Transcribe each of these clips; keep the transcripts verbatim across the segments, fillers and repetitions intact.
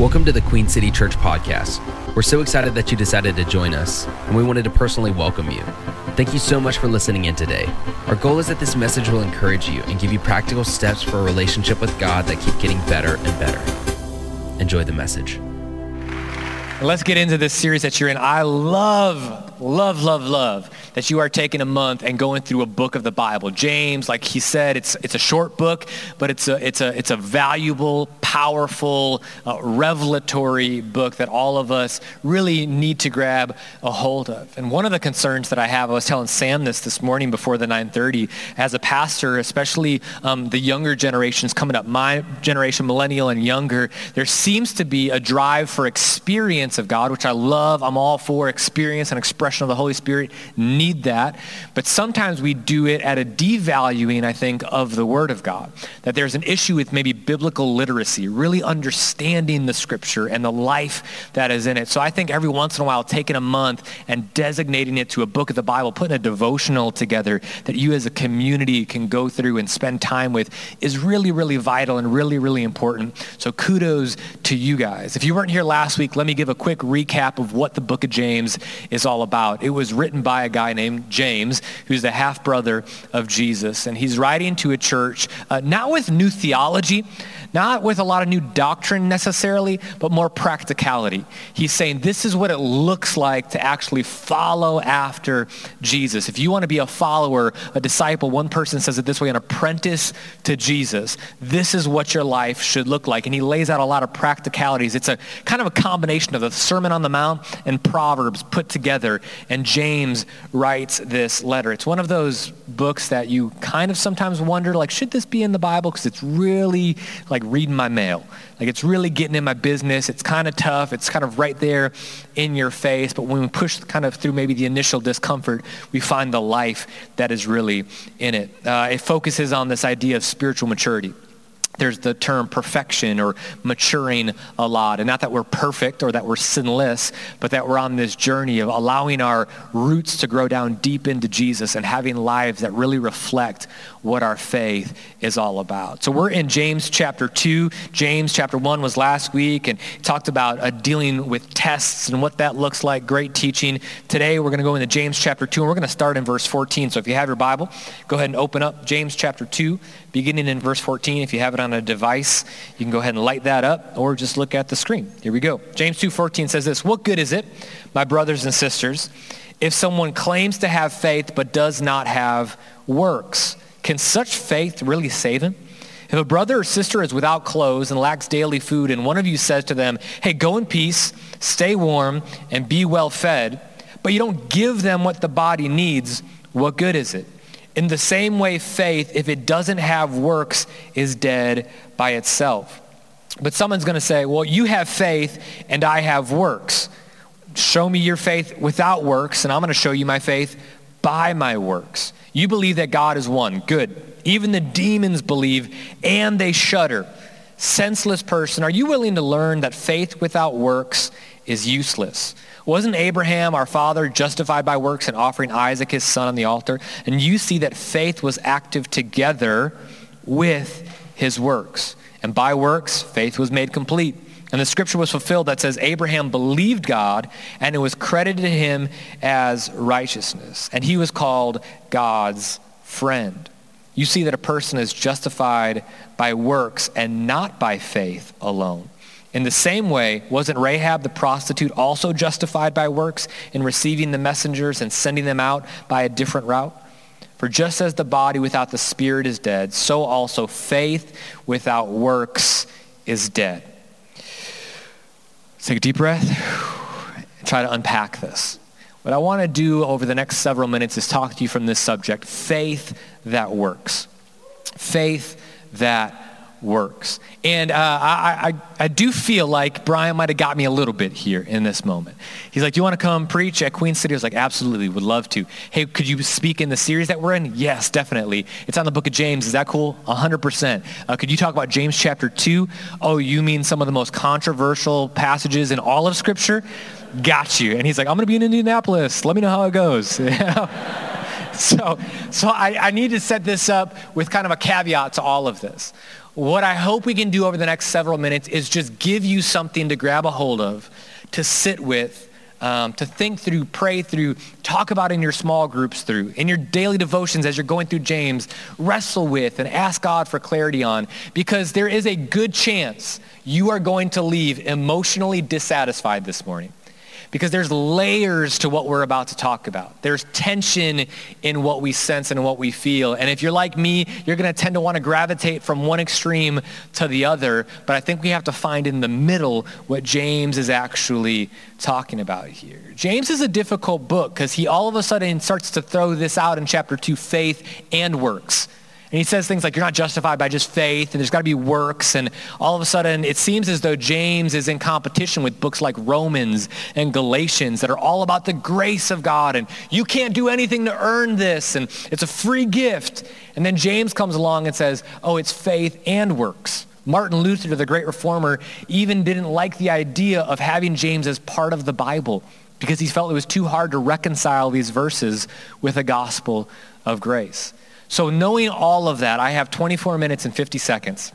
Welcome to the Queen City Church podcast. We're so excited that you decided to join us, and we wanted to personally welcome you. Thank you so much for listening in today. Our goal is that this message will encourage you and give you practical steps for a relationship with God that keep getting better and better. Enjoy the message. Let's get into this series that you're in. I love, love, love, love that you are taking a month and going through a book of the Bible. James, like he said, it's it's a short book, but it's a it's a it's a valuable, powerful, uh, revelatory book that all of us really need to grab a hold of. And one of the concerns that I have, I was telling Sam this this morning before the nine thirty, as a pastor, especially um, the younger generations coming up, my generation, millennial and younger, there seems to be a drive for experience of God, which I love. I'm all for experience and expression of the Holy Spirit. Need that. But sometimes we do it at a devaluing, I think, of the Word of God. That there's an issue with maybe biblical literacy, really understanding the Scripture and the life that is in it. So I think every once in a while, taking a month and designating it to a book of the Bible, putting a devotional together that you as a community can go through and spend time with is really, really vital and really, really important. So kudos to you guys. If you weren't here last week, let me give a quick recap of what the book of James is all about. It was written by a guy named James, who's the half-brother of Jesus. And he's writing to a church, uh, not with new theology, not with a lot of new doctrine necessarily, but more practicality. He's saying this is what it looks like to actually follow after Jesus. If you want to be a follower, a disciple, one person says it this way, an apprentice to Jesus. This is what your life should look like. And he lays out a lot of practicalities. It's a kind of a combination of the Sermon on the Mount and Proverbs put together, and James writes this letter. It's one of those books that you kind of sometimes wonder, like, should this be in the Bible? Because it's really like reading my mail. Like, it's really getting in my business. It's kind of tough. It's kind of right there in your face. But when we push kind of through maybe the initial discomfort, we find the life that is really in it. Uh, it focuses on this idea of spiritual maturity. There's the term perfection or maturing a lot. And not that we're perfect or that we're sinless, but that we're on this journey of allowing our roots to grow down deep into Jesus and having lives that really reflect what our faith is all about. So we're in James chapter two. James chapter one was last week and talked about uh, dealing with tests and what that looks like. Great teaching. Today we're going to go into James chapter two, and we're going to start in verse fourteen. So if you have your Bible, go ahead and open up James chapter two, beginning in verse fourteen. If you have it on a device, you can go ahead and light that up or just look at the screen. Here we go. James two fourteen says this, "What good is it, my brothers and sisters, if someone claims to have faith but does not have works? Can such faith really save him? If a brother or sister is without clothes and lacks daily food, and one of you says to them, 'Hey, go in peace, stay warm, and be well fed,' but you don't give them what the body needs, what good is it? In the same way, faith, if it doesn't have works, is dead by itself." But someone's going to say, "Well, you have faith and I have works. Show me your faith without works, and I'm going to show you my faith by my works. You believe that God is one. Good. Even the demons believe and they shudder. Senseless person, are you willing to learn that faith without works is useless? Wasn't Abraham, our father, justified by works in offering Isaac, his son, on the altar? And you see that faith was active together with his works. And by works, faith was made complete. And the scripture was fulfilled that says, 'Abraham believed God, and it was credited to him as righteousness.' And he was called God's friend. You see that a person is justified by works and not by faith alone. In the same way, wasn't Rahab the prostitute also justified by works in receiving the messengers and sending them out by a different route? For just as the body without the spirit is dead, so also faith without works is dead." Let's take a deep breath and try to unpack this. What I want to do over the next several minutes is talk to you from this subject, faith that works. Faith that works. works. And uh, I, I I do feel like Brian might have got me a little bit here in this moment. He's like, "Do you want to come preach at Queen City?" I was like, "Absolutely, would love to." "Hey, could you speak in the series that we're in?" "Yes, definitely. It's on the book of James. Is that cool?" one hundred percent. Uh, "could you talk about James chapter two? "Oh, you mean some of the most controversial passages in all of Scripture?" "Got you." And he's like, "I'm going to be in Indianapolis. Let me know how it goes." So, so I, I need to set this up with kind of a caveat to all of this. What I hope we can do over the next several minutes is just give you something to grab a hold of, to sit with, um, to think through, pray through, talk about in your small groups through, in your daily devotions as you're going through James, wrestle with and ask God for clarity on, because there is a good chance you are going to leave emotionally dissatisfied this morning. Because there's layers to what we're about to talk about. There's tension in what we sense and what we feel. And if you're like me, you're going to tend to want to gravitate from one extreme to the other. But I think we have to find in the middle what James is actually talking about here. James is a difficult book because he all of a sudden starts to throw this out in chapter two, faith and works. And he says things like, you're not justified by just faith, and there's got to be works. And all of a sudden, it seems as though James is in competition with books like Romans and Galatians that are all about the grace of God. And you can't do anything to earn this. And it's a free gift. And then James comes along and says, oh, it's faith and works. Martin Luther, the great reformer, even didn't like the idea of having James as part of the Bible because he felt it was too hard to reconcile these verses with the gospel of grace. So knowing all of that, I have twenty-four minutes and fifty seconds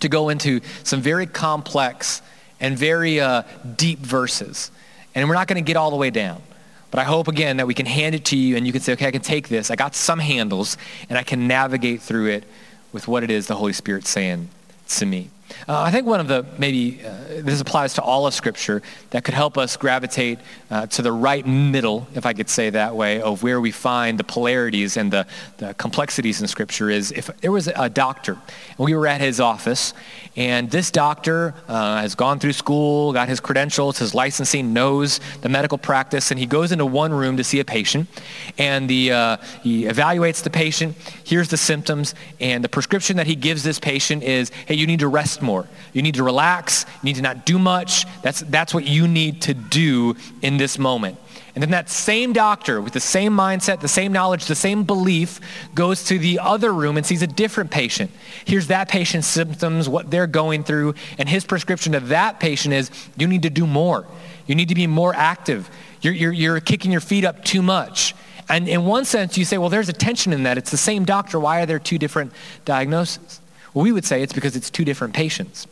to go into some very complex and very uh, deep verses. And we're not going to get all the way down. But I hope, again, that we can hand it to you and you can say, okay, I can take this. I got some handles and I can navigate through it with what it is the Holy Spirit's saying to me. Uh, I think one of the, maybe uh, this applies to all of Scripture, that could help us gravitate uh, to the right middle, if I could say that way, of where we find the polarities and the, the complexities in Scripture is if there was a doctor, and we were at his office, and this doctor uh, has gone through school, got his credentials, his licensing, knows the medical practice, and he goes into one room to see a patient, and the uh, he evaluates the patient, hears the symptoms, and the prescription that he gives this patient is, hey, you need to rest more. You need to relax. You need to not do much. That's that's what you need to do in this moment. And then that same doctor with the same mindset, the same knowledge, the same belief goes to the other room and sees a different patient. Here's that patient's symptoms, what they're going through, and his prescription to that patient is you need to do more. You need to be more active. You're, you're, you're kicking your feet up too much. And in one sense, you say, well, there's a tension in that. It's the same doctor. Why are there two different diagnoses? Well, we would say it's because it's two different patients.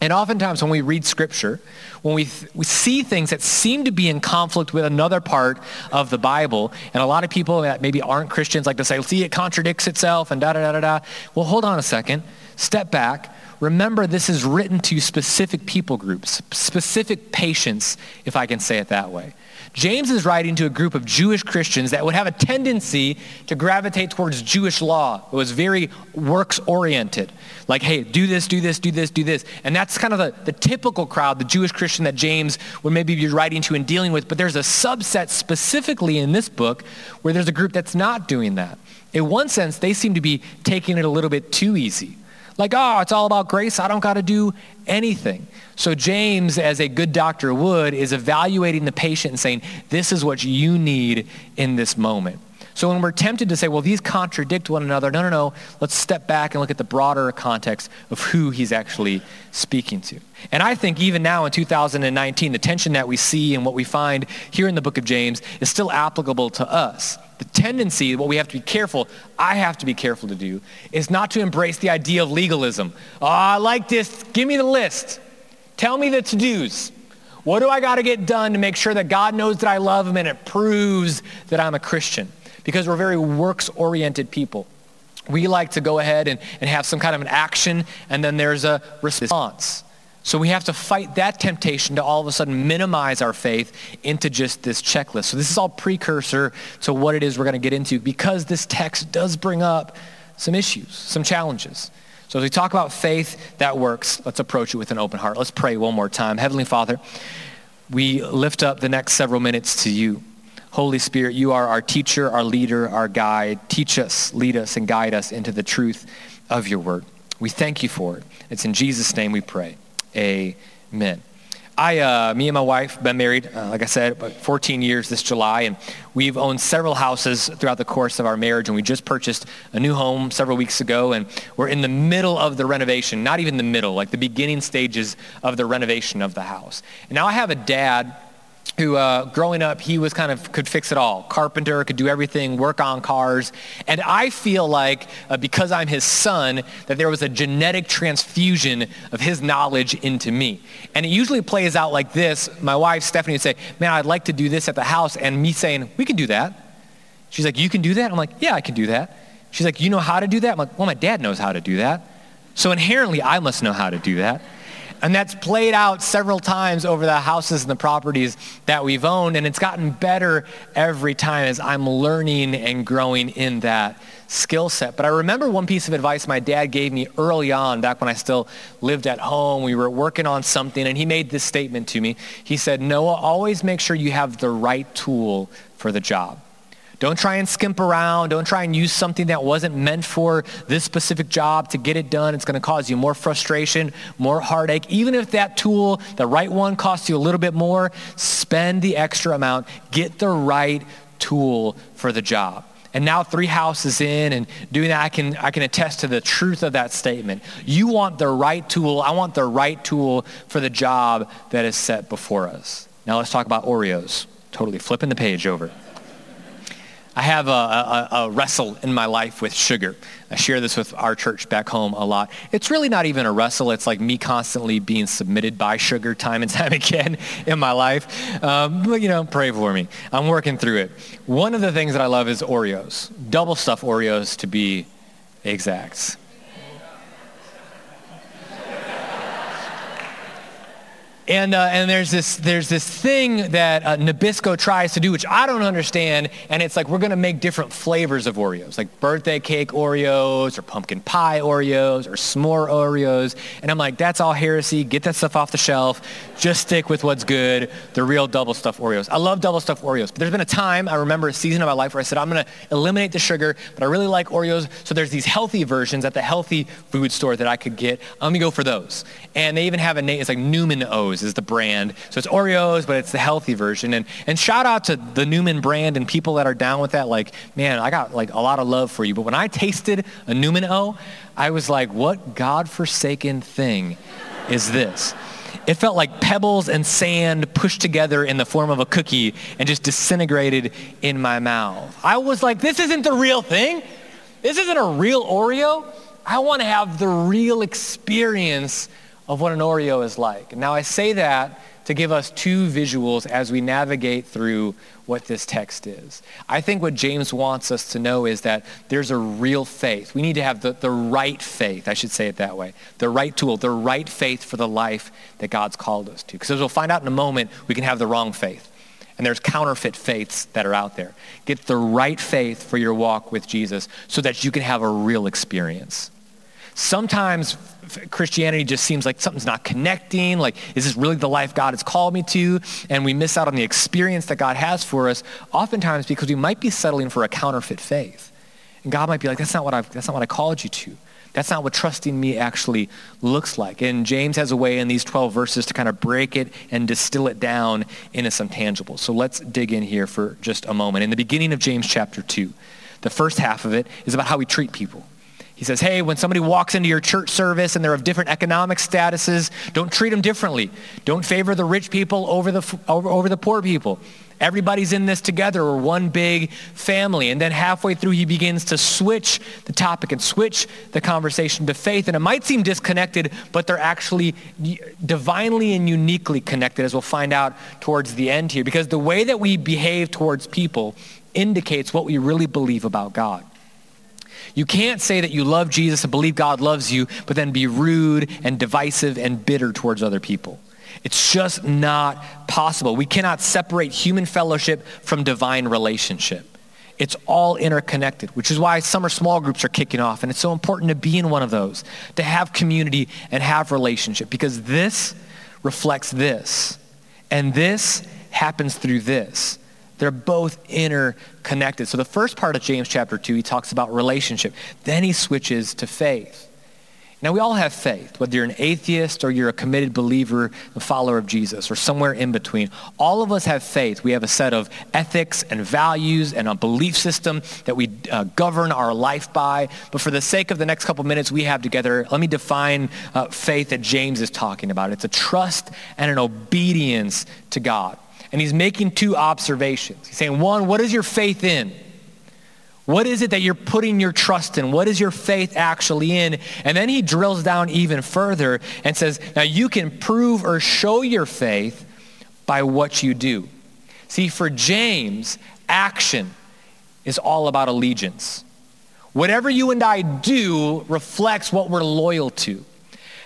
And oftentimes when we read Scripture, when we th- we see things that seem to be in conflict with another part of the Bible, and a lot of people that maybe aren't Christians like to say, see, it contradicts itself and da-da-da-da-da. Well, hold on a second. Step back. Remember, this is written to specific people groups, specific patients, if I can say it that way. James is writing to a group of Jewish Christians that would have a tendency to gravitate towards Jewish law. It was very works-oriented. Like, hey, do this, do this, do this, do this. And that's kind of the, the typical crowd, the Jewish Christian that James would maybe be writing to and dealing with. But there's a subset specifically in this book where there's a group that's not doing that. In one sense, they seem to be taking it a little bit too easy. Like, oh, it's all about grace. I don't got to do anything. So James, as a good doctor would, is evaluating the patient and saying, this is what you need in this moment. So when we're tempted to say, well, these contradict one another, no, no, no, let's step back and look at the broader context of who he's actually speaking to. And I think even now in two thousand nineteen, the tension that we see and what we find here in the book of James is still applicable to us. The tendency, what we have to be careful, I have to be careful to do, is not to embrace the idea of legalism. Oh, I like this. Give me the list. Tell me the to-dos. What do I got to get done to make sure that God knows that I love him and it proves that I'm a Christian? Because we're very works-oriented people. We like to go ahead and, and have some kind of an action, and then there's a response. So we have to fight that temptation to all of a sudden minimize our faith into just this checklist. So this is all precursor to what it is we're going to get into because this text does bring up some issues, some challenges. So as we talk about faith that works, let's approach it with an open heart. Let's pray one more time. Heavenly Father, we lift up the next several minutes to you. Holy Spirit, you are our teacher, our leader, our guide. Teach us, lead us, and guide us into the truth of your word. We thank you for it. It's in Jesus' name we pray. Amen. I, uh, me and my wife been married, uh, like I said, about fourteen years this July, and we've owned several houses throughout the course of our marriage, and we just purchased a new home several weeks ago, and we're in the middle of the renovation, not even the middle, like the beginning stages of the renovation of the house. And now I have a dad who uh, growing up, he was kind of, could fix it all. Carpenter, could do everything, work on cars. And I feel like uh, because I'm his son, that there was a genetic transfusion of his knowledge into me. And it usually plays out like this. My wife, Stephanie, would say, man, I'd like to do this at the house. And me saying, we can do that. She's like, you can do that? I'm like, yeah, I can do that. She's like, you know how to do that? I'm like, well, my dad knows how to do that. So inherently, I must know how to do that. And that's played out several times over the houses and the properties that we've owned, and it's gotten better every time as I'm learning and growing in that skill set. But I remember one piece of advice my dad gave me early on, back when I still lived at home. We were working on something, and he made this statement to me. He said, Noah, always make sure you have the right tool for the job. Don't try and skimp around. Don't try and use something that wasn't meant for this specific job to get it done. It's going to cause you more frustration, more heartache. Even if that tool, the right one, costs you a little bit more, spend the extra amount. Get the right tool for the job. And now three houses in and doing that, I can I can attest to the truth of that statement. You want the right tool. I want the right tool for the job that is set before us. Now let's talk about Oreos. Totally flipping the page over. I have a, a, a wrestle in my life with sugar. I share this with our church back home a lot. It's really not even a wrestle. It's like me constantly being submitted by sugar time and time again in my life. Um, but, you know, pray for me. I'm working through it. One of the things that I love is Oreos. Double stuff Oreos, to be exact. And uh, and there's this there's this thing that uh, Nabisco tries to do, which I don't understand, and it's like we're going to make different flavors of Oreos, like birthday cake Oreos or pumpkin pie Oreos or s'more Oreos. And I'm like, that's all heresy. Get that stuff off the shelf. Just stick with what's good, the real double-stuffed Oreos. I love double-stuffed Oreos, but there's been a time, I remember a season of my life where I said, I'm going to eliminate the sugar, but I really like Oreos, so there's these healthy versions at the healthy food store that I could get. I'm going to go for those. And they even have a name. It's like Newman O's is the brand. So it's Oreos, but it's the healthy version. And and shout out to the Newman brand and people that are down with that. Like, man, I got like a lot of love for you. But when I tasted a Newman O, I was like, what godforsaken thing is this? It felt like pebbles and sand pushed together in the form of a cookie and just disintegrated in my mouth. I was like, this isn't the real thing. This isn't a real Oreo. I want to have the real experience of what an Oreo is like. Now I say that to give us two visuals as we navigate through what this text is. I think what James wants us to know is that there's a real faith. We need to have the, the right faith, I should say it that way, the right tool, the right faith for the life that God's called us to. Because as we'll find out in a moment, we can have the wrong faith. And there's counterfeit faiths that are out there. Get the right faith for your walk with Jesus so that you can have a real experience. Sometimes Christianity just seems like something's not connecting, like, is this really the life God has called me to? And we miss out on the experience that God has for us, oftentimes because we might be settling for a counterfeit faith. And God might be like, that's not what I've, that's not what I called you to. That's not what trusting me actually looks like. And James has a way in these twelve verses to kind of break it and distill it down into some tangible. So let's dig in here for just a moment. In the beginning of James chapter two, the first half of it is about how we treat people. He says, hey, when somebody walks into your church service and they're of different economic statuses, don't treat them differently. Don't favor the rich people over the over, over the poor people. Everybody's in this together. We're one big family. And then halfway through, he begins to switch the topic and switch the conversation to faith. And it might seem disconnected, but they're actually divinely and uniquely connected, as we'll find out towards the end here. Because the way that we behave towards people indicates what we really believe about God. You can't say that you love Jesus and believe God loves you, but then be rude and divisive and bitter towards other people. It's just not possible. We cannot separate human fellowship from divine relationship. It's all interconnected, which is why summer small groups are kicking off, and it's so important to be in one of those, to have community and have relationship, because this reflects this, and this happens through this. They're both interconnected. So the first part of James chapter two, he talks about relationship. Then he switches to faith. Now we all have faith, whether you're an atheist or you're a committed believer, a follower of Jesus, or somewhere in between. All of us have faith. We have a set of ethics and values and a belief system that we uh, govern our life by. But for the sake of the next couple minutes we have together, let me define uh, faith that James is talking about. It's a trust and an obedience to God. and he's making two observations. He's saying, one, what is your faith in? What is it that you're putting your trust in? What is your faith actually in? And then he drills down even further and says, now you can prove or show your faith by what you do. See, for James, action is all about allegiance. Whatever you and I do reflects what we're loyal to.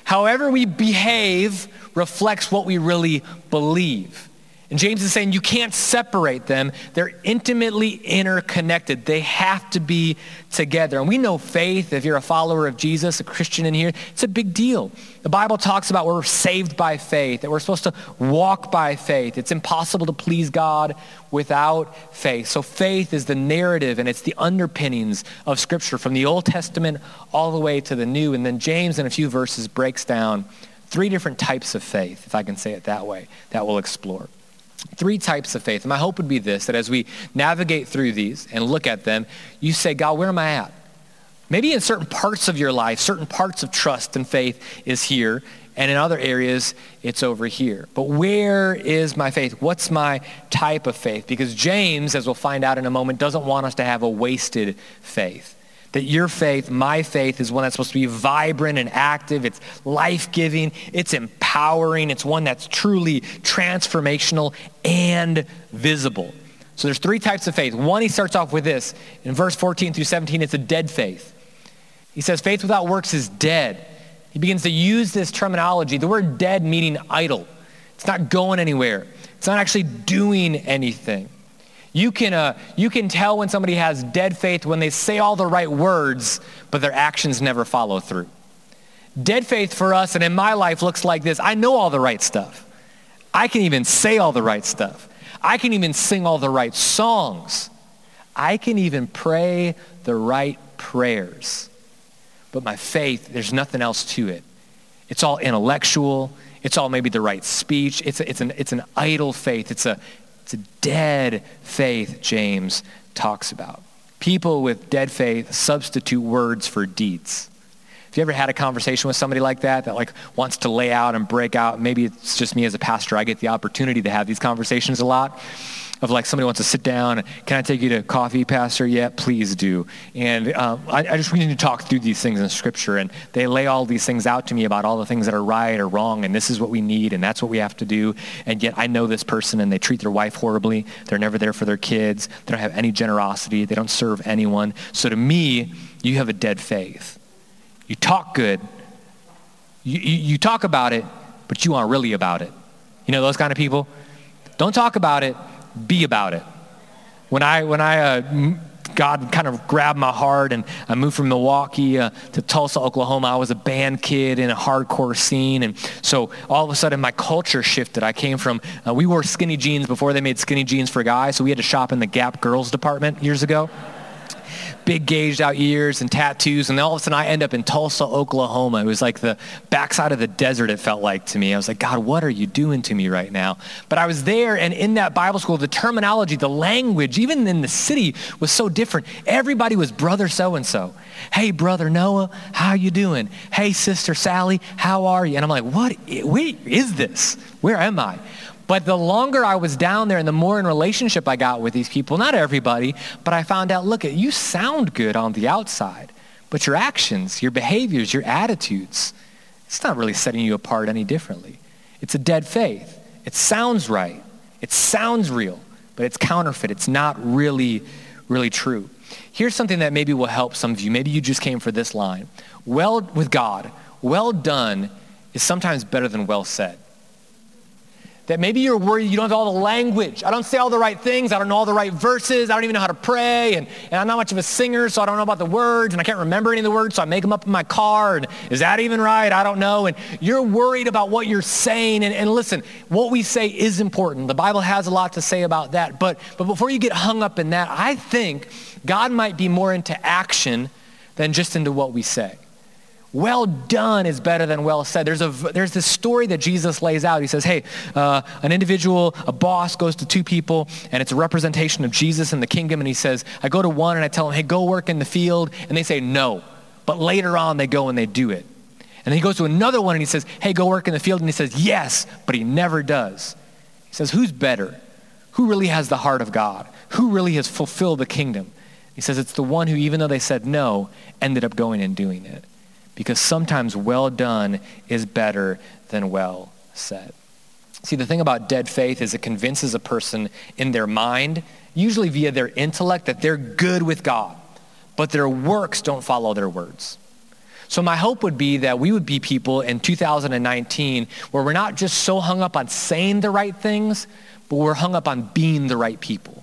However we behave reflects what we really believe. And James is saying you can't separate them. They're intimately interconnected. They have to be together. And we know faith, if you're a follower of Jesus, a Christian in here, it's a big deal. The Bible talks about we're saved by faith, that we're supposed to walk by faith. It's impossible to please God without faith. So faith is the narrative, and it's the underpinnings of Scripture from the Old Testament all the way to the New. And then James, in a few verses, breaks down three different types of faith, if I can say it that way, that we'll explore. Three types of faith. And my hope would be this, that as we navigate through these and look at them, you say, God, where am I at? Maybe in certain parts of your life, certain parts of trust and faith is here, and in other areas, it's over here. But where is my faith? What's my type of faith? Because James, as we'll find out in a moment, doesn't want us to have a wasted faith. That your faith, my faith, is one that's supposed to be vibrant and active. It's life-giving. It's empowering. It's one that's truly transformational and visible. So there's three types of faith. One, he starts off with this. In verse fourteen through seventeen, it's a dead faith. He says, faith without works is dead. He begins to use this terminology, the word dead meaning idle. It's not going anywhere. It's not actually doing anything. You can uh, you can tell when somebody has dead faith when they say all the right words, but their actions never follow through. Dead faith for us, and in my life, looks like this. I know all the right stuff. I can even say all the right stuff. I can even sing all the right songs. I can even pray the right prayers. But my faith, there's nothing else to it. It's all intellectual. It's all maybe the right speech. It's a, it's an it's an idle faith. It's a It's a dead faith, James talks about. People with dead faith substitute words for deeds. Have you ever had a conversation with somebody like that, that like wants to lay out and break out? Maybe it's just me as a pastor. I get the opportunity to have these conversations a lot of like somebody wants to sit down. Can I take you to coffee, pastor? Yeah, please do. And um, I, I just need to talk through these things in Scripture. And they lay all these things out to me about all the things that are right or wrong. And this is what we need. And that's what we have to do. And yet I know this person, and they treat their wife horribly. They're never there for their kids. They don't have any generosity. They don't serve anyone. So to me, you have a dead faith. You talk good, you, you, you talk about it, but you aren't really about it. You know those kind of people? Don't talk about it, be about it. When I, when I, uh, God kind of grabbed my heart and I moved from Milwaukee uh, to Tulsa, Oklahoma. I was a band kid in a hardcore scene. And so all of a sudden my culture shifted. I came from, uh, we wore skinny jeans before they made skinny jeans for guys. So we had to shop in the Gap girls department years ago. Big gauged out ears and tattoos, and then all of a sudden I end up in Tulsa, Oklahoma. It was like the backside of the desert, it felt like to me. I was like, God, what are you doing to me right now? But I was there, and in that Bible school, the terminology, the language, even in the city, was so different. Everybody was brother so-and-so. Hey, brother Noah, how you doing? Hey, sister Sally, how are you? And I'm like, what is this? Where am I? But the longer I was down there and the more in relationship I got with these people, not everybody, but I found out, look, you sound good on the outside, but your actions, your behaviors, your attitudes, it's not really setting you apart any differently. It's a dead faith. It sounds right. It sounds real, but it's counterfeit. It's not really, really true. Here's something that maybe will help some of you. Maybe you just came for this line. Well, with God, well done is sometimes better than well said. That maybe you're worried you don't have all the language. I don't say all the right things. I don't know all the right verses. I don't even know how to pray. And, and I'm not much of a singer, so I don't know about the words. And I can't remember any of the words, so I make them up in my car. And is that even right? I don't know. And you're worried about what you're saying. And, and listen, what we say is important. The Bible has a lot to say about that. But, but before you get hung up in that, I think God might be more into action than just into what we say. Well done is better than well said. There's a there's this story that Jesus lays out. He says, hey, uh, an individual, a boss goes to two people, and it's a representation of Jesus and the kingdom. And he says, I go to one and I tell him, hey, go work in the field. And they say no. But later on, they go and they do it. And then he goes to another one and he says, hey, go work in the field. And he says, yes, but he never does. He says, who's better? Who really has the heart of God? Who really has fulfilled the kingdom? He says it's the one who, even though they said no, ended up going and doing it. Because sometimes well done is better than well said. See, the thing about dead faith is it convinces a person in their mind, usually via their intellect, that they're good with God, but their works don't follow their words. So my hope would be that we would be people in two thousand nineteen where we're not just so hung up on saying the right things, but we're hung up on being the right people,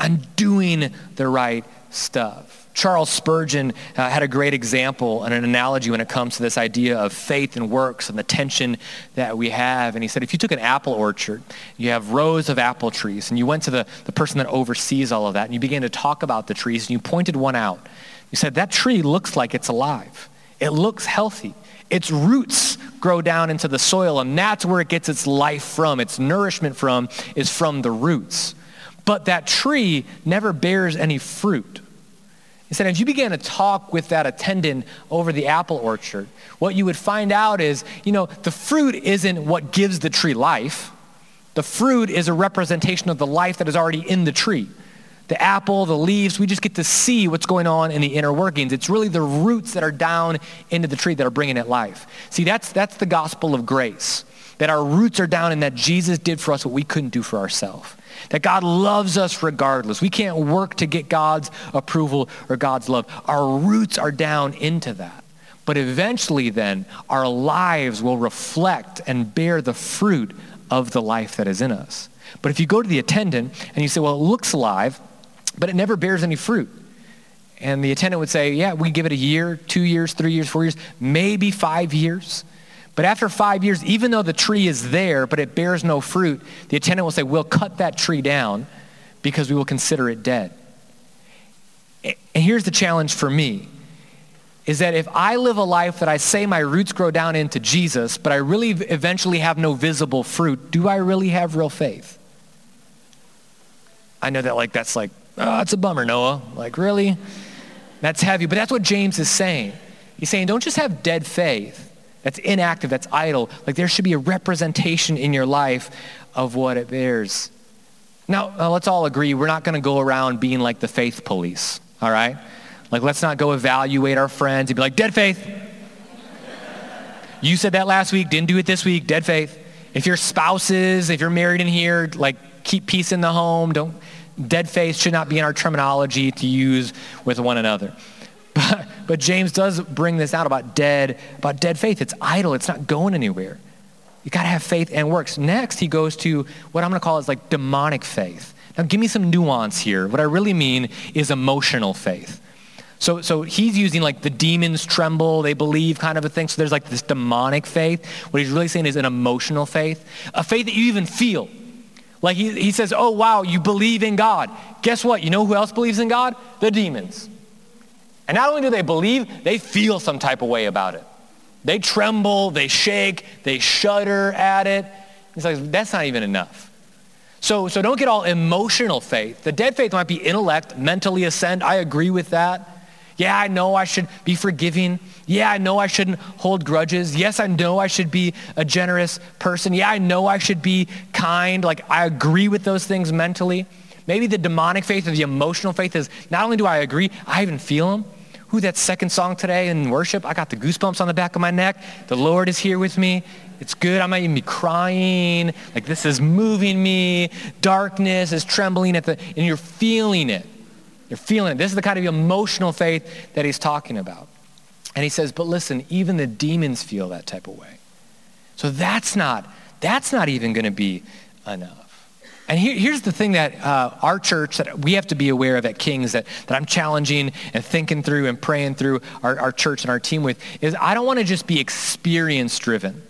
on doing the right stuff. Charles Spurgeon uh, had a great example and an analogy when it comes to this idea of faith and works and the tension that we have. And he said, if you took an apple orchard, you have rows of apple trees, and you went to the, the person that oversees all of that, and you began to talk about the trees, and you pointed one out. You said, that tree looks like it's alive. It looks healthy. Its roots grow down into the soil, and that's where it gets its life from. Its nourishment from is from the roots. But that tree never bears any fruit. He said, as you began to talk with that attendant over the apple orchard, what you would find out is, you know, the fruit isn't what gives the tree life. The fruit is a representation of the life that is already in the tree. The apple, the leaves, we just get to see what's going on in the inner workings. It's really the roots that are down into the tree that are bringing it life. See, that's that's the gospel of grace, that our roots are down and that Jesus did for us what we couldn't do for ourselves. That God loves us regardless. We can't work to get God's approval or God's love. Our roots are down into that. But eventually then, our lives will reflect and bear the fruit of the life that is in us. But if you go to the attendant and you say, well, it looks alive, but it never bears any fruit. And the attendant would say, yeah, we give it a year, two years, three years, four years, maybe five years. But after five years, even though the tree is there, but it bears no fruit, the attendant will say, we'll cut that tree down because we will consider it dead. And here's the challenge for me, is that if I live a life that I say my roots grow down into Jesus, but I really eventually have no visible fruit, do I really have real faith? I know that like that's like, oh, that's a bummer, Noah. Like, really? That's heavy. But that's what James is saying. He's saying, don't just have dead faith that's inactive, that's idle. Like, there should be a representation in your life of what it bears. Now, uh, let's all agree, we're not going to go around being like the faith police, all right? Like, let's not go evaluate our friends and be like, dead faith. You said that last week, didn't do it this week, dead faith. If your spouses, if you're married in here, like, keep peace in the home. Don't. Dead faith should not be in our terminology to use with one another. But, but James does bring this out about dead, about dead faith. It's idle. It's not going anywhere. You got to have faith and works. Next, he goes to what I'm going to call is like demonic faith. Now, give me some nuance here. What I really mean is emotional faith. So, so he's using like the demons tremble, they believe kind of a thing. So there's like this demonic faith. What he's really saying is an emotional faith, a faith that you even feel. Like he, he says, oh, wow, you believe in God. Guess what? You know who else believes in God? The demons. And not only do they believe, they feel some type of way about it. They tremble, they shake, they shudder at it. It's like, that's not even enough. So, so don't get all emotional faith. The dead faith might be intellect, mentally ascend. I agree with that. Yeah, I know I should be forgiving. Yeah, I know I shouldn't hold grudges. Yes, I know I should be a generous person. Yeah, I know I should be kind. Like, I agree with those things mentally. Maybe the demonic faith or the emotional faith is not only do I agree, I even feel them. Who, that second song today in worship, I got the goosebumps on the back of my neck. The Lord is here with me. It's good. I might even be crying. Like, this is moving me. Darkness is trembling at the, and you're feeling it. You're feeling it. This is the kind of emotional faith that he's talking about. And he says, but listen, even the demons feel that type of way. So that's not, that's not even going to be enough. And here, here's the thing that uh, our church, that we have to be aware of at Kings, that, that I'm challenging and thinking through and praying through our, our church and our team with, is I don't want to just be experience-driven.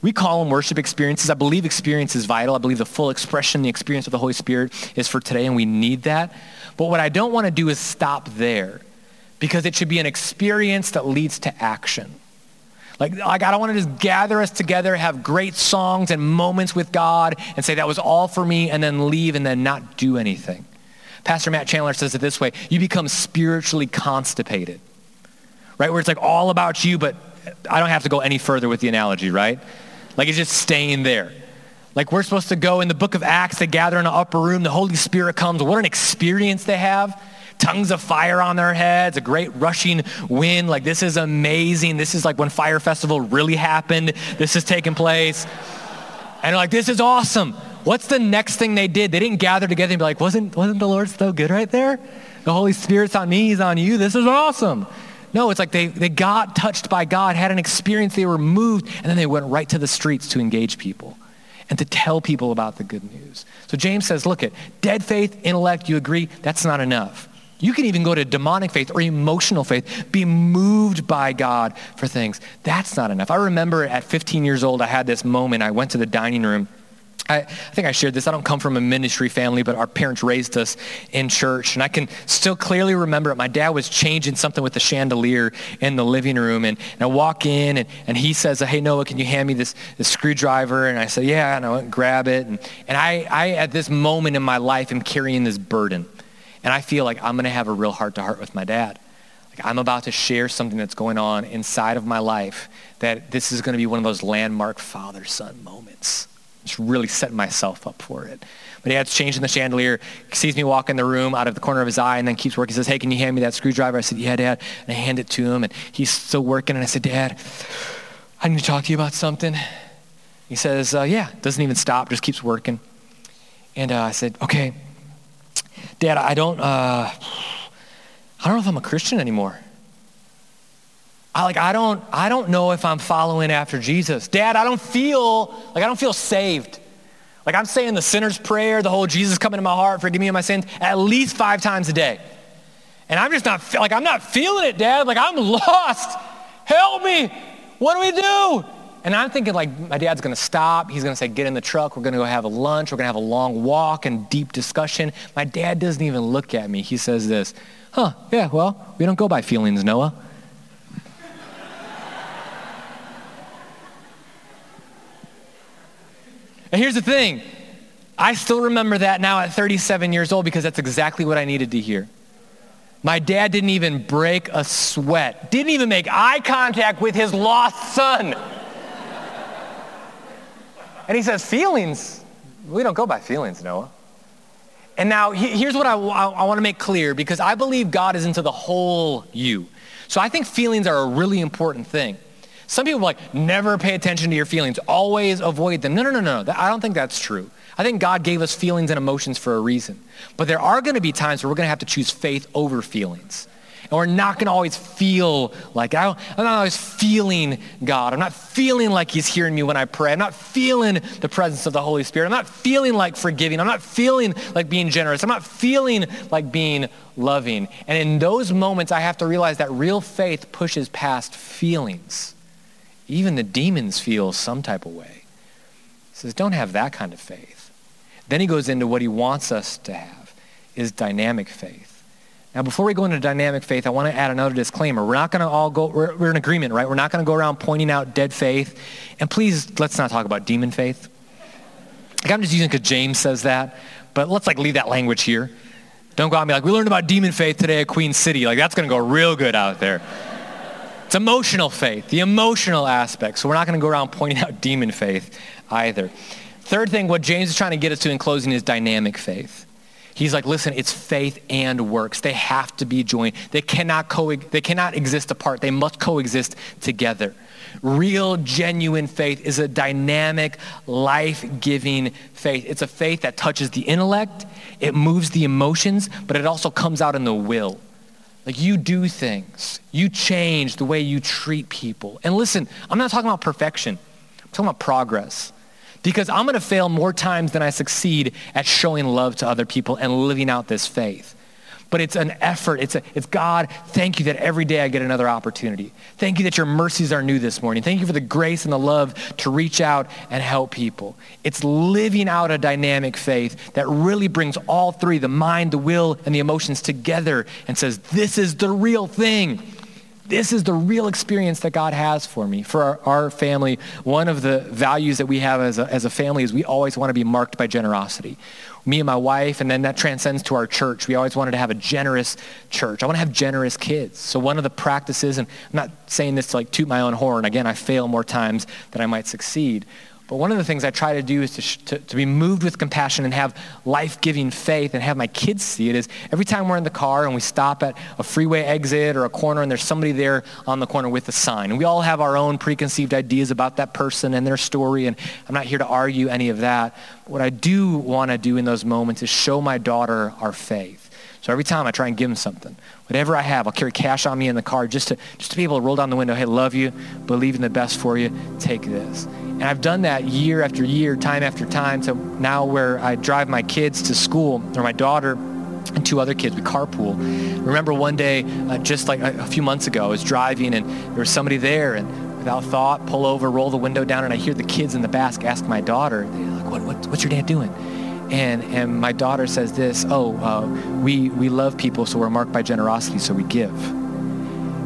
We call them worship experiences. I believe experience is vital. I believe the full expression, the experience of the Holy Spirit is for today, and we need that. But what I don't want to do is stop there, because it should be an experience that leads to action. Like, like I don't want to just gather us together, have great songs and moments with God and say that was all for me and then leave and then not do anything. Pastor Matt Chandler says it this way, you become spiritually constipated, right? Where it's like all about you, but I don't have to go any further with the analogy, right? Like, it's just staying there. Like we're supposed to go in the book of Acts, they gather in an upper room, the Holy Spirit comes. What an experience they have. Tongues of fire on their heads, a great rushing wind. Like this is amazing. This is like when Fire Festival really happened. This is taking place. And they're like, this is awesome. What's the next thing they did? They didn't gather together and be like, wasn't, wasn't the Lord so good right there? The Holy Spirit's on me, he's on you. This is awesome. No, it's like they, they got touched by God, had an experience, they were moved, and then they went right to the streets to engage people and to tell people about the good news. So James says, look at dead faith, intellect, you agree, that's not enough. You can even go to demonic faith or emotional faith, be moved by God for things. That's not enough. I remember at fifteen years old, I had this moment. I went to the dining room. I, I think I shared this. I don't come from a ministry family, but our parents raised us in church. And I can still clearly remember it. My dad was changing something with the chandelier in the living room. And, and I walk in and, and he says, hey, Noah, can you hand me this, this screwdriver? And I said, yeah, and I went and grab it. And, and I, I, at this moment in my life, am carrying this burden. And I feel like I'm going to have a real heart-to-heart with my dad. Like I'm about to share something that's going on inside of my life, that this is going to be one of those landmark father-son moments. Just really setting myself up for it. My dad's changing the chandelier, sees me walk in the room out of the corner of his eye and then keeps working. He says, hey, can you hand me that screwdriver? I said, yeah, Dad. And I hand it to him and he's still working. And I said, Dad, I need to talk to you about something. He says, uh, yeah, doesn't even stop, just keeps working. And uh, I said, okay. Dad, I don't, uh, I don't know if I'm a Christian anymore. I like, I don't, I don't know if I'm following after Jesus. Dad, I don't feel, like I don't feel saved. Like I'm saying the sinner's prayer, the whole Jesus come into my heart, forgive me of my sins, at least five times a day. And I'm just not, like I'm not feeling it, Dad. Like I'm lost. Help me. What do we do? And I'm thinking like, my dad's gonna stop. He's gonna say, get in the truck. We're gonna go have a lunch. We're gonna have a long walk and deep discussion. My dad doesn't even look at me. He says this, huh, yeah, well, we don't go by feelings, Noah. And here's the thing. I still remember that now at thirty-seven years old because that's exactly what I needed to hear. My dad didn't even break a sweat. Didn't even make eye contact with his lost son. And he says, feelings, we don't go by feelings, Noah. And now he, here's what I, I, I want to make clear, because I believe God is into the whole you. So I think feelings are a really important thing. Some people are like, never pay attention to your feelings. Always avoid them. No, no, no, no. That, I don't think that's true. I think God gave us feelings and emotions for a reason. But there are going to be times where we're going to have to choose faith over feelings. And we're not going to always feel like, I don't, I'm not always feeling God. I'm not feeling like he's hearing me when I pray. I'm not feeling the presence of the Holy Spirit. I'm not feeling like forgiving. I'm not feeling like being generous. I'm not feeling like being loving. And in those moments, I have to realize that real faith pushes past feelings. Even the demons feel some type of way. He says, don't have that kind of faith. Then he goes into what he wants us to have, is dynamic faith. Now, before we go into dynamic faith, I want to add another disclaimer. We're not going to all go, we're, we're in agreement, right? We're not going to go around pointing out dead faith. And please, let's not talk about demon faith. Like I'm just using it because James says that, but let's like leave that language here. Don't go out and be like, we learned about demon faith today at Queen City. Like that's going to go real good out there. It's emotional faith, the emotional aspect. So we're not going to go around pointing out demon faith either. Third thing, what James is trying to get us to in closing is dynamic faith. He's like, listen, it's faith and works. They have to be joined. They cannot co- They cannot exist apart. They must coexist together. Real, genuine faith is a dynamic, life-giving faith. It's a faith that touches the intellect. It moves the emotions, but it also comes out in the will. Like you do things. You change the way you treat people. And listen, I'm not talking about perfection. I'm talking about progress. Because I'm going to fail more times than I succeed at showing love to other people and living out this faith. But it's an effort. It's a, it's God, thank you that every day I get another opportunity. Thank you that your mercies are new this morning. Thank you for the grace and the love to reach out and help people. It's living out a dynamic faith that really brings all three, the mind, the will, and the emotions together and says, this is the real thing. This is the real experience that God has for me, for our, our family. One of the values that we have as a, as a family is we always want to be marked by generosity. Me and my wife, and then that transcends to our church. We always wanted to have a generous church. I want to have generous kids. So one of the practices, and I'm not saying this to like toot my own horn. Again, I fail more times than I might succeed. But one of the things I try to do is to, sh- to, to be moved with compassion and have life-giving faith and have my kids see it is every time we're in the car and we stop at a freeway exit or a corner and there's somebody there on the corner with a sign. And we all have our own preconceived ideas about that person and their story, and I'm not here to argue any of that. But what I do want to do in those moments is show my daughter our faith. So every time I try and give them something, whatever I have, I'll carry cash on me in the car just to just to be able to roll down the window. Hey, love you, believe in the best for you, take this. And I've done that year after year, time after time, to now where I drive my kids to school, or my daughter and two other kids, we carpool. I remember one day, uh, just like a, a few months ago, I was driving and there was somebody there, and without thought, pull over, roll the window down, and I hear the kids in the back ask my daughter, they're like, what, what, what's your dad doing? And and my daughter says this, oh, uh, we, we love people, so we're marked by generosity, so we give.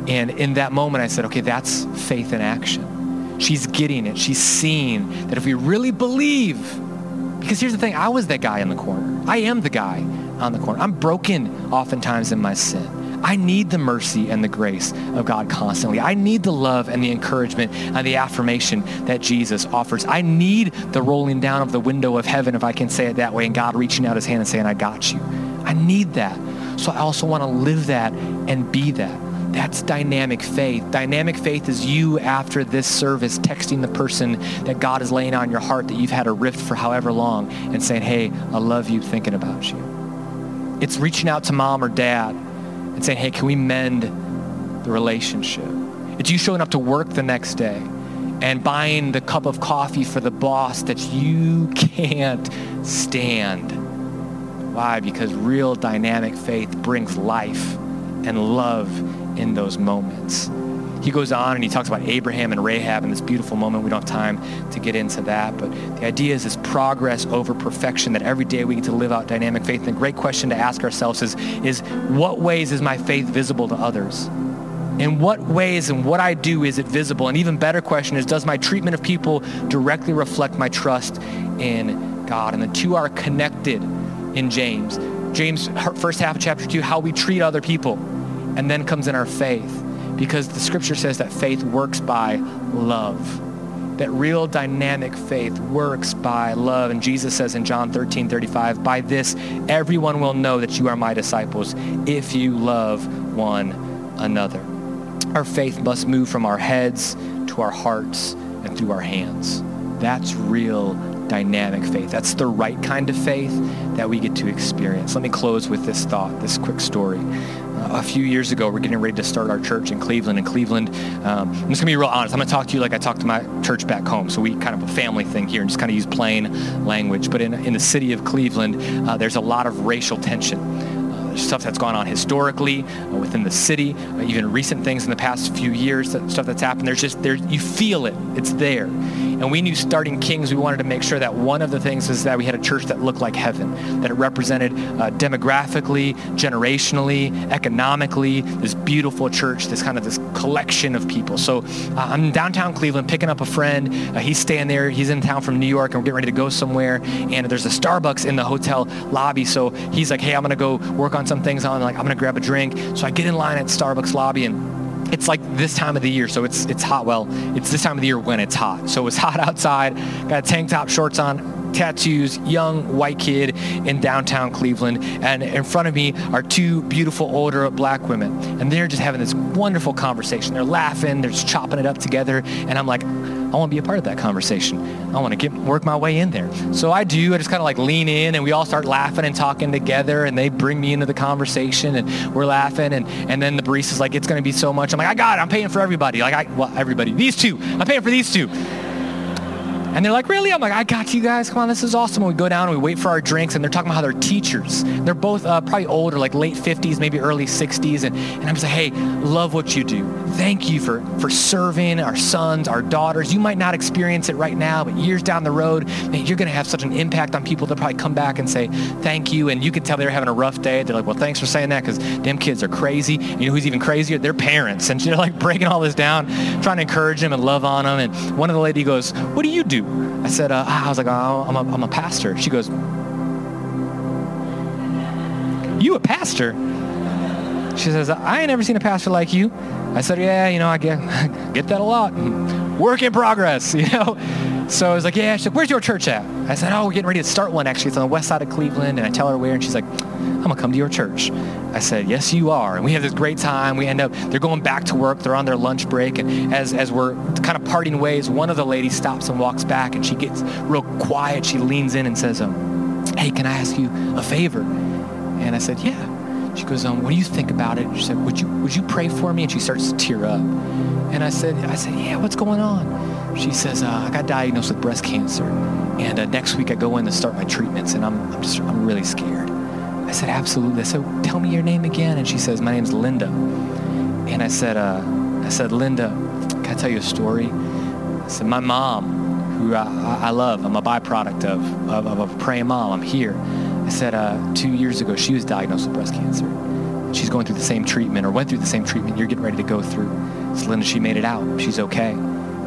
And in that moment, I said, okay, that's faith in action. She's getting it. She's seeing that if we really believe, because here's the thing, I was that guy in the corner. I am the guy on the corner. I'm broken oftentimes in my sin. I need the mercy and the grace of God constantly. I need the love and the encouragement and the affirmation that Jesus offers. I need the rolling down of the window of heaven, if I can say it that way, and God reaching out his hand and saying, I got you. I need that. So I also want to live that and be that. That's dynamic faith. Dynamic faith is you, after this service, texting the person that God is laying on your heart that you've had a rift for however long and saying, hey, I love you, thinking about you. It's reaching out to mom or dad and saying, hey, can we mend the relationship? It's you showing up to work the next day and buying the cup of coffee for the boss that you can't stand. Why? Because real dynamic faith brings life and love in those moments. He goes on and he talks about Abraham and Rahab in this beautiful moment. We don't have time to get into that, but the idea is this progress over perfection, that every day we get to live out dynamic faith. And the great question to ask ourselves is, is what ways is my faith visible to others? In what ways and what I do is it visible? An even better question is, does my treatment of people directly reflect my trust in God? And the two are connected in James. James, first half of chapter two, how we treat other people, and then comes in our faith. Because the scripture says that faith works by love. That real dynamic faith works by love. And Jesus says in John thirteen thirty-five, by this everyone will know that you are my disciples if you love one another. Our faith must move from our heads to our hearts and through our hands. That's real dynamic faith. That's the right kind of faith that we get to experience. Let me close with this thought, this quick story. A few years ago, we're getting ready to start our church in Cleveland. In Cleveland, um, I'm just going to be real honest. I'm going to talk to you like I talk to my church back home. So we kind of a family thing here and just kind of use plain language. But in, in the city of Cleveland, uh, there's a lot of racial tension. Uh, there's stuff that's gone on historically uh, within the city, uh, even recent things in the past few years, that stuff that's happened. There's just, there you feel it. It's there. And we knew starting Kings, we wanted to make sure that one of the things is that we had a church that looked like heaven, that it represented uh, demographically, generationally, economically, this beautiful church, this kind of this collection of people. So uh, I'm in downtown Cleveland picking up a friend. Uh, he's staying there. He's in town from New York, and we're getting ready to go somewhere. And there's a Starbucks in the hotel lobby. So he's like, hey, I'm going to go work on some things. I'm like, I'm going to grab a drink. So I get in line at Starbucks lobby, and it's like this time of the year, so it's it's hot. Well, it's this time of the year when it's hot. So it was hot outside, got a tank top, shorts on, tattoos, young white kid in downtown Cleveland. And in front of me are two beautiful older black women. And they're just having this wonderful conversation. They're laughing, they're just chopping it up together. And I'm like, I want to be a part of that conversation. I want to get work my way in there. So I do. I just kind of like lean in, and we all start laughing and talking together, and they bring me into the conversation, and we're laughing, and, and then the barista's like, it's going to be so much. I'm like, I got it. I'm paying for everybody. Like, I, well, everybody. These two. I'm paying for these two. And they're like, really? I'm like, I got you guys. Come on, this is awesome. And we go down and we wait for our drinks, and they're talking about how they're teachers. They're both uh, probably older, like late fifties, maybe early sixties. And, and I'm just like, hey, love what you do. Thank you for, for serving our sons, our daughters. You might not experience it right now, but years down the road, man, you're going to have such an impact on people. They'll probably come back and say, thank you. And you can tell they're having a rough day. They're like, well, thanks for saying that, because them kids are crazy. And you know who's even crazier? Their parents. And they're like breaking all this down, trying to encourage them and love on them. And one of the lady goes, what do you do? I said, uh, I was like, oh, I'm, a, I'm a pastor. She goes, you a pastor? She says, I ain't never seen a pastor like you. I said, yeah, you know, I get, get that a lot. Work in progress, you know. So I was like, yeah. She's like, where's your church at? I said, oh, we're getting ready to start one, actually. It's on the west side of Cleveland. And I tell her where, and she's like, I'm going to come to your church. I said, yes, you are. And we have this great time. We end up, they're going back to work. They're on their lunch break. And as, as we're kind of parting ways, one of the ladies stops and walks back, and she gets real quiet. She leans in and says, um, hey, can I ask you a favor? And I said, yeah. She goes, um, what do you think about it? She said, would you would you pray for me? And she starts to tear up. And I said, I said, yeah, what's going on? She says, uh, I got diagnosed with breast cancer. And uh, next week I go in to start my treatments, and I'm I'm just I'm really scared. I said, absolutely. I said, tell me your name again. And she says, my name's Linda. And I said, uh, I said, Linda, can I tell you a story? I said, my mom, who I, I love, I'm a byproduct of, of, of a praying mom, I'm here. I said, uh, two years ago, she was diagnosed with breast cancer. She's going through the same treatment, or went through the same treatment you're getting ready to go through. So Linda, she made it out. She's okay.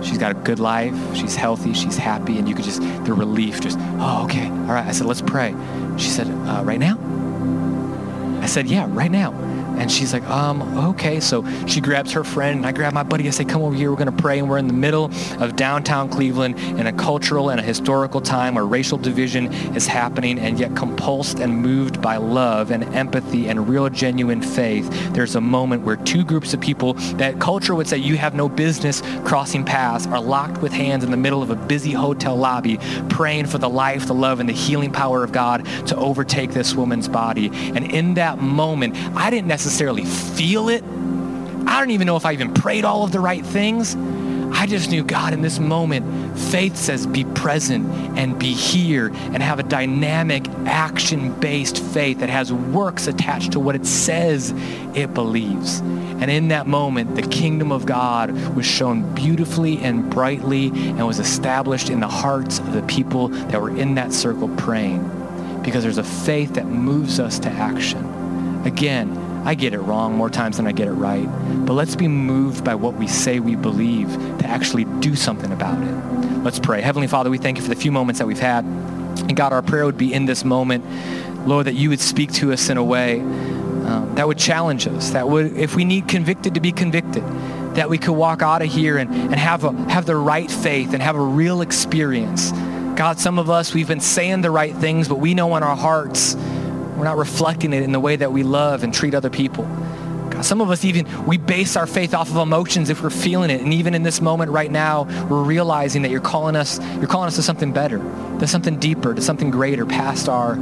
She's got a good life. She's healthy. She's happy. And you could just, the relief, just, oh, okay. All right. I said, let's pray. She said, uh, right now? I said, yeah, right now. And she's like, um, okay. So she grabs her friend, and I grab my buddy. I say, come over here. We're going to pray. And we're in the middle of downtown Cleveland in a cultural and a historical time where racial division is happening, and yet compulsed and moved by love and empathy and real, genuine faith. There's a moment where two groups of people that culture would say you have no business crossing paths are locked with hands in the middle of a busy hotel lobby, praying for the life, the love, and the healing power of God to overtake this woman's body. And in that moment, I didn't necessarily necessarily feel it. I don't even know if I even prayed all of the right things. I just knew, God, in this moment, faith says be present and be here, and have a dynamic, action-based faith that has works attached to what it says it believes. And in that moment, the kingdom of God was shown beautifully and brightly, and was established in the hearts of the people that were in that circle praying, because there's a faith that moves us to action. Again, I get it wrong more times than I get it right. But let's be moved by what we say we believe to actually do something about it. Let's pray. Heavenly Father, we thank you for the few moments that we've had. And God, our prayer would be in this moment, Lord, that you would speak to us in a way um, that would challenge us, that would, if we need convicted, to be convicted, that we could walk out of here and, and have, a, have the right faith and have a real experience. God, some of us, we've been saying the right things, but we know in our hearts we're not reflecting it in the way that we love and treat other people. God, some of us even, we base our faith off of emotions if we're feeling it. And even in this moment right now, we're realizing that you're calling us, you're calling us to something better, to something deeper, to something greater past our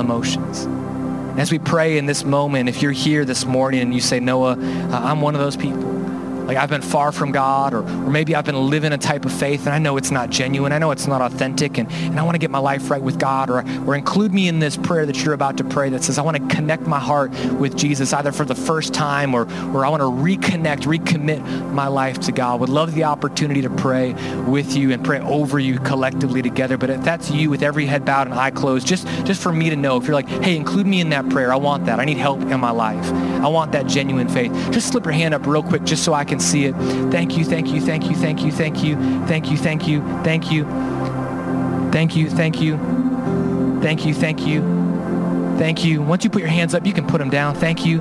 emotions. And as we pray in this moment, if you're here this morning and you say, Noah, I'm one of those people. Like I've been far from God, or, or maybe I've been living a type of faith, and I know it's not genuine. I know it's not authentic, and, and I want to get my life right with God, or, or include me in this prayer that you're about to pray that says, I want to connect my heart with Jesus, either for the first time, or, or I want to reconnect, recommit my life to God. Would love the opportunity to pray with you and pray over you collectively together. But if that's you, with every head bowed and eye closed, just, just for me to know, if you're like, hey, include me in that prayer. I want that. I need help in my life. I want that genuine faith. Just slip your hand up real quick just so I can can see it. Thank you, thank you, thank you, thank you, thank you, thank you, thank you, thank you, thank you, thank you, thank you, thank you, thank you. Once you put your hands up, you can put them down. Thank you.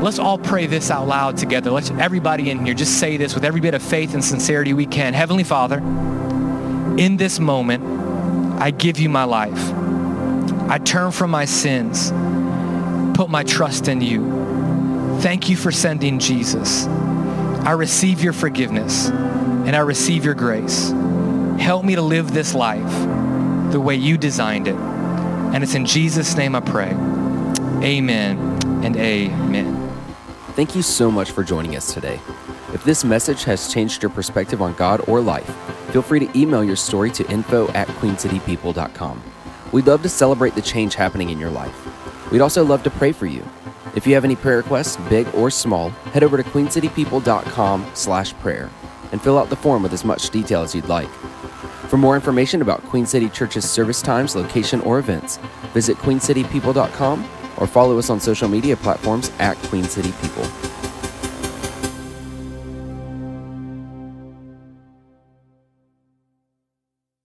Let's all pray this out loud together. Let's, everybody in here, just say this with every bit of faith and sincerity we can. Heavenly Father, in this moment, I give you my life. I turn from my sins, put my trust in you. Thank you for sending Jesus. I receive your forgiveness, and I receive your grace. Help me to live this life the way you designed it. And it's in Jesus' name I pray. Amen and amen. Thank you so much for joining us today. If this message has changed your perspective on God or life, feel free to email your story to info at queen city people dot com. We'd love to celebrate the change happening in your life. We'd also love to pray for you. If you have any prayer requests, big or small, head over to queen city people dot com slash prayer and fill out the form with as much detail as you'd like. For more information about Queen City Church's service times, location, or events, visit queen city people dot com or follow us on social media platforms at Queen City People.